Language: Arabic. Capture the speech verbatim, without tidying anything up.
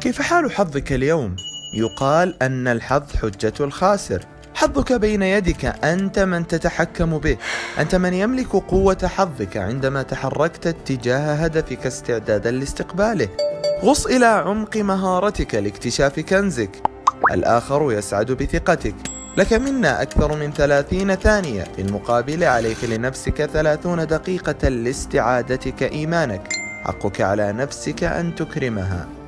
كيف حال حظك اليوم؟ يقال أن الحظ حجة الخاسر. حظك بين يدك، أنت من تتحكم به، أنت من يملك قوة حظك عندما تحركت اتجاه هدفك استعدادا لاستقباله. غص إلى عمق مهارتك لاكتشاف كنزك، الآخر يسعد بثقتك. لك منا أكثر من ثلاثين ثانية، في المقابل عليك لنفسك ثلاثون دقيقة لاستعادتك إيمانك. حقك على نفسك أن تكرمها.